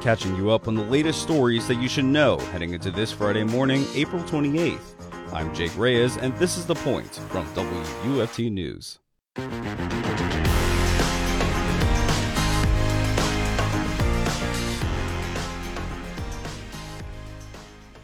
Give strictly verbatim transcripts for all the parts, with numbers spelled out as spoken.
catching you up on the latest stories that you should know heading into this Friday morning, April twenty-eighth. I'm Jake Reyes, and this is The Point from W U F T News.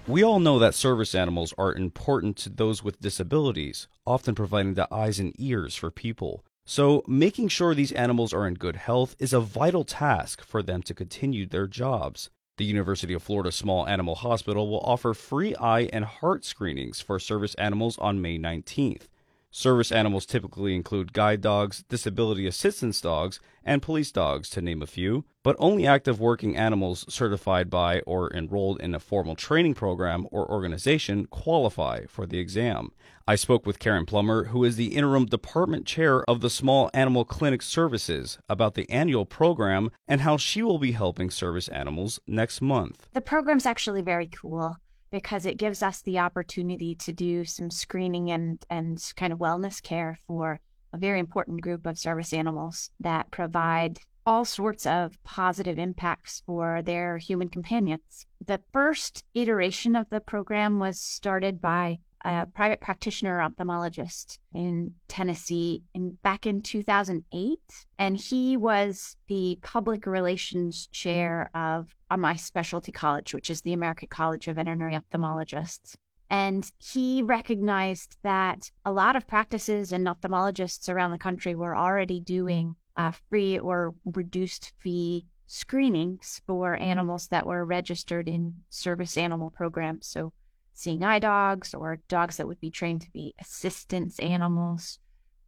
We all know that service animals are important to those with disabilities, often providing the eyes and ears for people. So, making sure these animals are in good health is a vital task for them to continue their jobs. The University of Florida Small Animal Hospital will offer free eye and heart screenings for service animals on May nineteenth. Service animals typically include guide dogs, disability assistance dogs, and police dogs, to name a few, but only active working animals certified by or enrolled in a formal training program or organization qualify for the exam. I spoke with Caryn Plummer, who is the interim department chair of the Small Animal Clinic Services, about the annual program and how she will be helping service animals next month. The program's actually very cool, because it gives us the opportunity to do some screening and, and kind of wellness care for a very important group of service animals that provide all sorts of positive impacts for their human companions. The first iteration of the program was started by a private practitioner ophthalmologist in Tennessee in, back in two thousand eight. And he was the public relations chair of uh, my specialty college, which is the American College of Veterinary Ophthalmologists. And he recognized that a lot of practices and ophthalmologists around the country were already doing uh, free or reduced fee screenings for animals that were registered in service animal programs. So seeing eye dogs or dogs that would be trained to be assistance animals,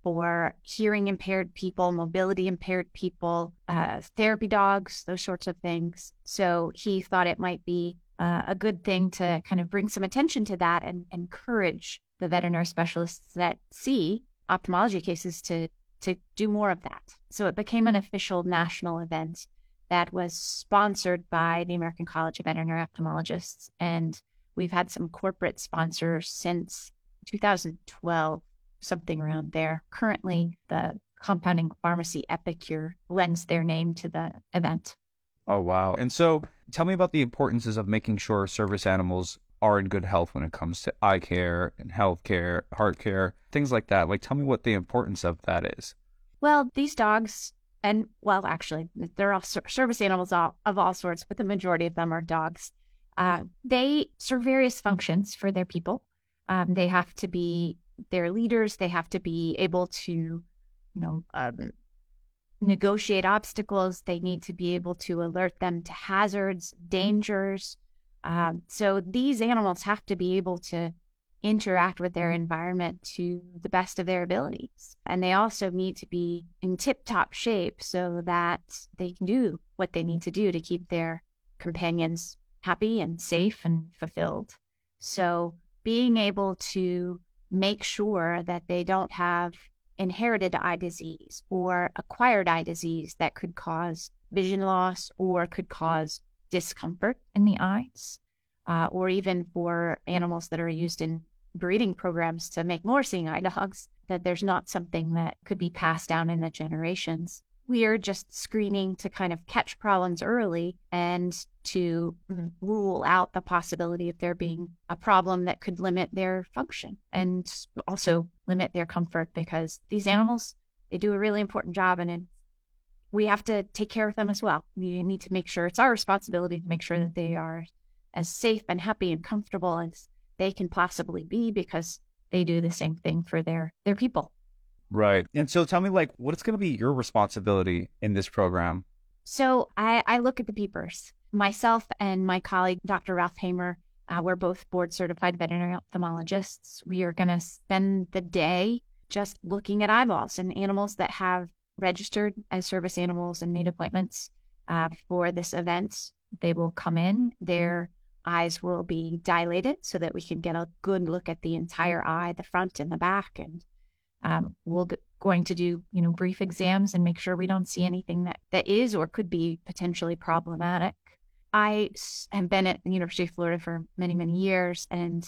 for hearing impaired people, mobility impaired people, uh, therapy dogs, those sorts of things. So he thought it might be uh, a good thing to kind of bring some attention to that and encourage the veterinary specialists that see ophthalmology cases to, to do more of that. So it became an official national event that was sponsored by the American College of Veterinary Ophthalmologists, and we've had some corporate sponsors since two thousand twelve, something around there. Currently, the compounding pharmacy Epicure lends their name to the event. Oh, wow. And so tell me about the importances of making sure service animals are in good health when it comes to eye care and health care, heart care, things like that. Like, tell me what the importance of that is. Well, these dogs, and well, actually, they're all service animals of all sorts, but the majority of them are dogs. Uh, they serve various functions for their people. Um, they have to be their leaders. They have to be able to, you know, um, negotiate obstacles. They need to be able to alert them to hazards, dangers. Um, so these animals have to be able to interact with their environment to the best of their abilities. And they also need to be in tip-top shape so that they can do what they need to do to keep their companions happy and safe and fulfilled. So being able to make sure that they don't have inherited eye disease or acquired eye disease that could cause vision loss or could cause discomfort in the eyes, uh, or even for animals that are used in breeding programs to make more seeing eye dogs, that there's not something that could be passed down in the generations. We are just screening to kind of catch problems early and to rule out the possibility of there being a problem that could limit their function and also limit their comfort, because these animals, they do a really important job and we have to take care of them as well. We need to make sure it's our responsibility to make sure that they are as safe and happy and comfortable as they can possibly be, because they do the same thing for their, their people. Right. And so tell me, like, what's going to be your responsibility in this program? So I, I look at the peepers. Myself and my colleague, Doctor Ralph Hamer, uh, we're both board certified veterinary ophthalmologists. We are going to spend the day just looking at eyeballs and animals that have registered as service animals and made appointments uh, for this event. They will come in. Their eyes will be dilated so that we can get a good look at the entire eye, the front and the back, and Um, we're going to do, you know, brief exams and make sure we don't see anything that, that is or could be potentially problematic. I have been at the University of Florida for many, many years, and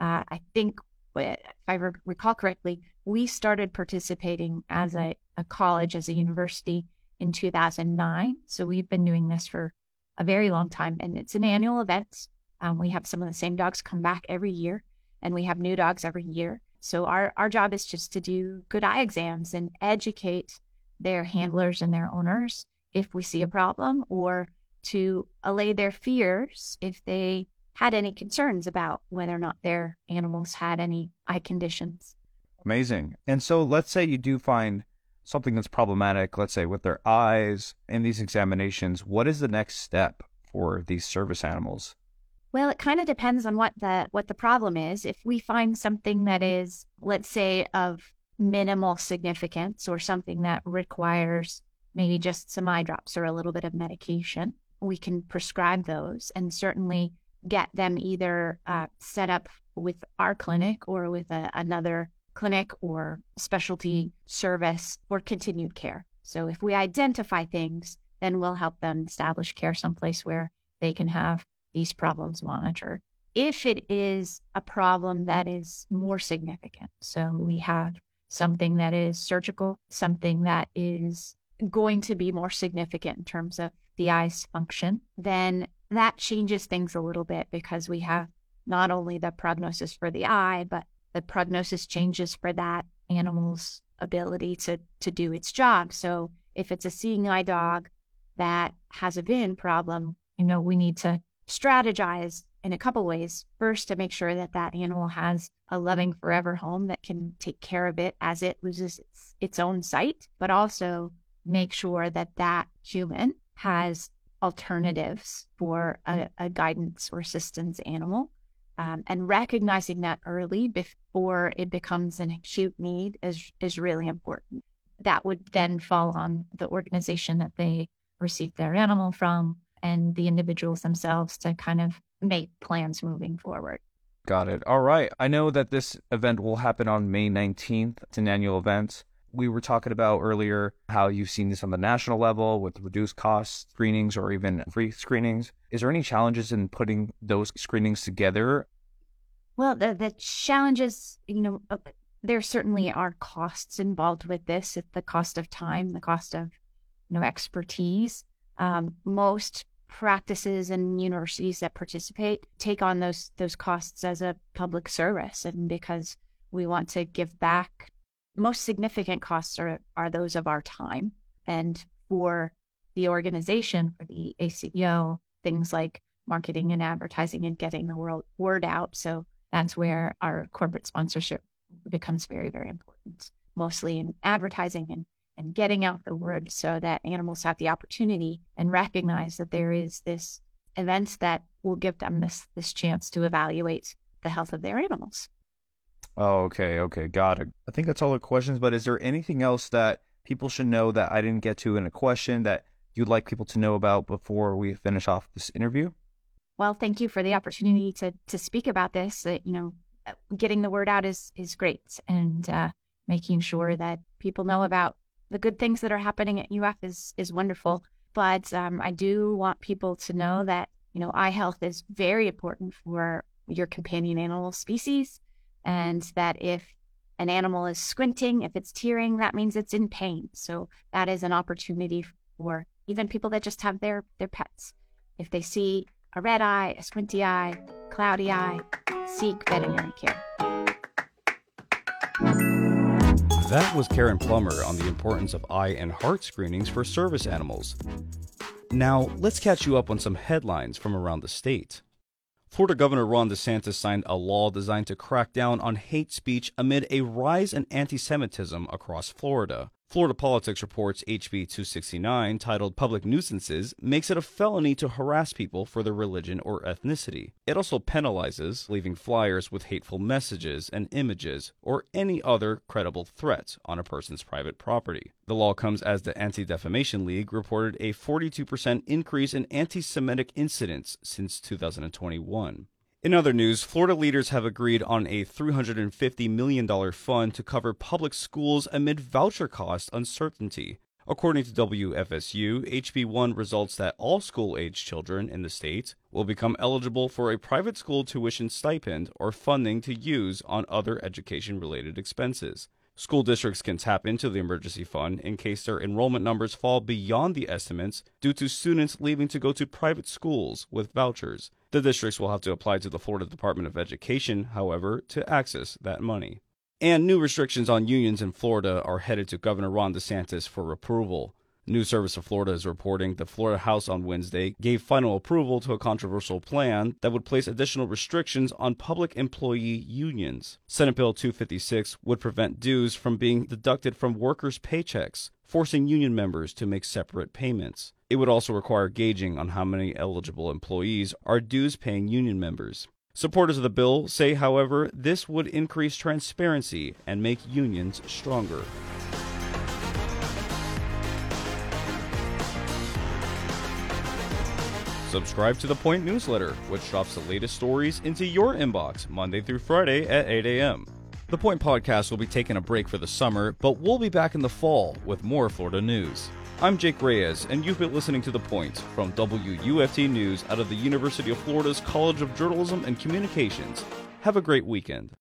uh, I think, if I recall correctly, we started participating as a, a college, as a university in two thousand nine. So we've been doing this for a very long time, and it's an annual event. Um, we have some of the same dogs come back every year, and we have new dogs every year. So our, our job is just to do good eye exams and educate their handlers and their owners if we see a problem, or to allay their fears if they had any concerns about whether or not their animals had any eye conditions. Amazing. And so let's say you do find something that's problematic, let's say with their eyes in these examinations, what is the next step for these service animals? Well, it kind of depends on what the what the problem is. If we find something that is, let's say, of minimal significance, or something that requires maybe just some eye drops or a little bit of medication, we can prescribe those and certainly get them either uh, set up with our clinic or with a, another clinic or specialty service for continued care. So if we identify things, then we'll help them establish care someplace where they can have these problems monitored. If it is a problem that is more significant, so we have something that is surgical, something that is going to be more significant in terms of the eye's function, then that changes things a little bit, because we have not only the prognosis for the eye, but the prognosis changes for that animal's ability to, to do its job. So if it's a seeing eye dog that has a vision problem, you know, we need to strategize in a couple ways. First, to make sure that that animal has a loving forever home that can take care of it as it loses its, its own sight, but also make sure that that human has alternatives for a, a guidance or assistance animal. Um, and recognizing that early before it becomes an acute need is, is really important. That would then fall on the organization that they received their animal from and the individuals themselves to kind of make plans moving forward. Got it. All right. I know that this event will happen on May nineteenth. It's an annual event. We were talking about earlier how you've seen this on the national level with reduced cost screenings or even free screenings. Is there any challenges in putting those screenings together? Well, the, the challenges, you know, there certainly are costs involved with this. It's the cost of time, the cost of, you know, expertise. Um, most practices and universities that participate take on those those costs as a public service, and because we want to give back. Most significant costs are, are those of our time. And for the organization, for the A C O, things like marketing and advertising and getting the world word out. So that's where our corporate sponsorship becomes very, very important, mostly in advertising and, and getting out the word so that animals have the opportunity and recognize that there is this event that will give them this, this chance to evaluate the health of their animals. Oh, okay. Okay. Got it. I think that's all the questions, but is there anything else that people should know that I didn't get to in a question that you'd like people to know about before we finish off this interview? Well, thank you for the opportunity to to speak about this. Uh, you know, getting the word out is, is great, and uh, making sure that people know about the good things that are happening at U F is, is wonderful. But um, I do want people to know that, you know, eye health is very important for your companion animal species. And that if an animal is squinting, if it's tearing, that means it's in pain. So that is an opportunity for even people that just have their, their pets. If they see a red eye, a squinty eye, cloudy eye, seek veterinary care. That was Caryn Plummer on the importance of eye and heart screenings for service animals. Now, let's catch you up on some headlines from around the state. Florida Governor Ron DeSantis signed a law designed to crack down on hate speech amid a rise in anti-Semitism across Florida. Florida Politics reports H B two sixty-nine, titled Public Nuisances, makes it a felony to harass people for their religion or ethnicity. It also penalizes leaving flyers with hateful messages and images or any other credible threats on a person's private property. The law comes as the Anti-Defamation League reported a forty-two percent increase in anti-Semitic incidents since two thousand twenty-one. In other news, Florida leaders have agreed on a three hundred fifty million dollars fund to cover public schools amid voucher cost uncertainty. According to W F S U, H B one results that all school-age children in the state will become eligible for a private school tuition stipend or funding to use on other education-related expenses. School districts can tap into the emergency fund in case their enrollment numbers fall beyond the estimates due to students leaving to go to private schools with vouchers. The districts will have to apply to the Florida Department of Education, however, to access that money. And new restrictions on unions in Florida are headed to Governor Ron DeSantis for approval. News Service of Florida is reporting the Florida House on Wednesday gave final approval to a controversial plan that would place additional restrictions on public employee unions. Senate Bill two fifty-six would prevent dues from being deducted from workers' paychecks, forcing union members to make separate payments. It would also require gauging on how many eligible employees are dues-paying union members. Supporters of the bill say, however, this would increase transparency and make unions stronger. Subscribe to The Point newsletter, which drops the latest stories into your inbox Monday through Friday at eight a.m. The Point podcast will be taking a break for the summer, but we'll be back in the fall with more Florida news. I'm Jake Reyes, and you've been listening to The Point from W U F T News out of the University of Florida's College of Journalism and Communications. Have a great weekend.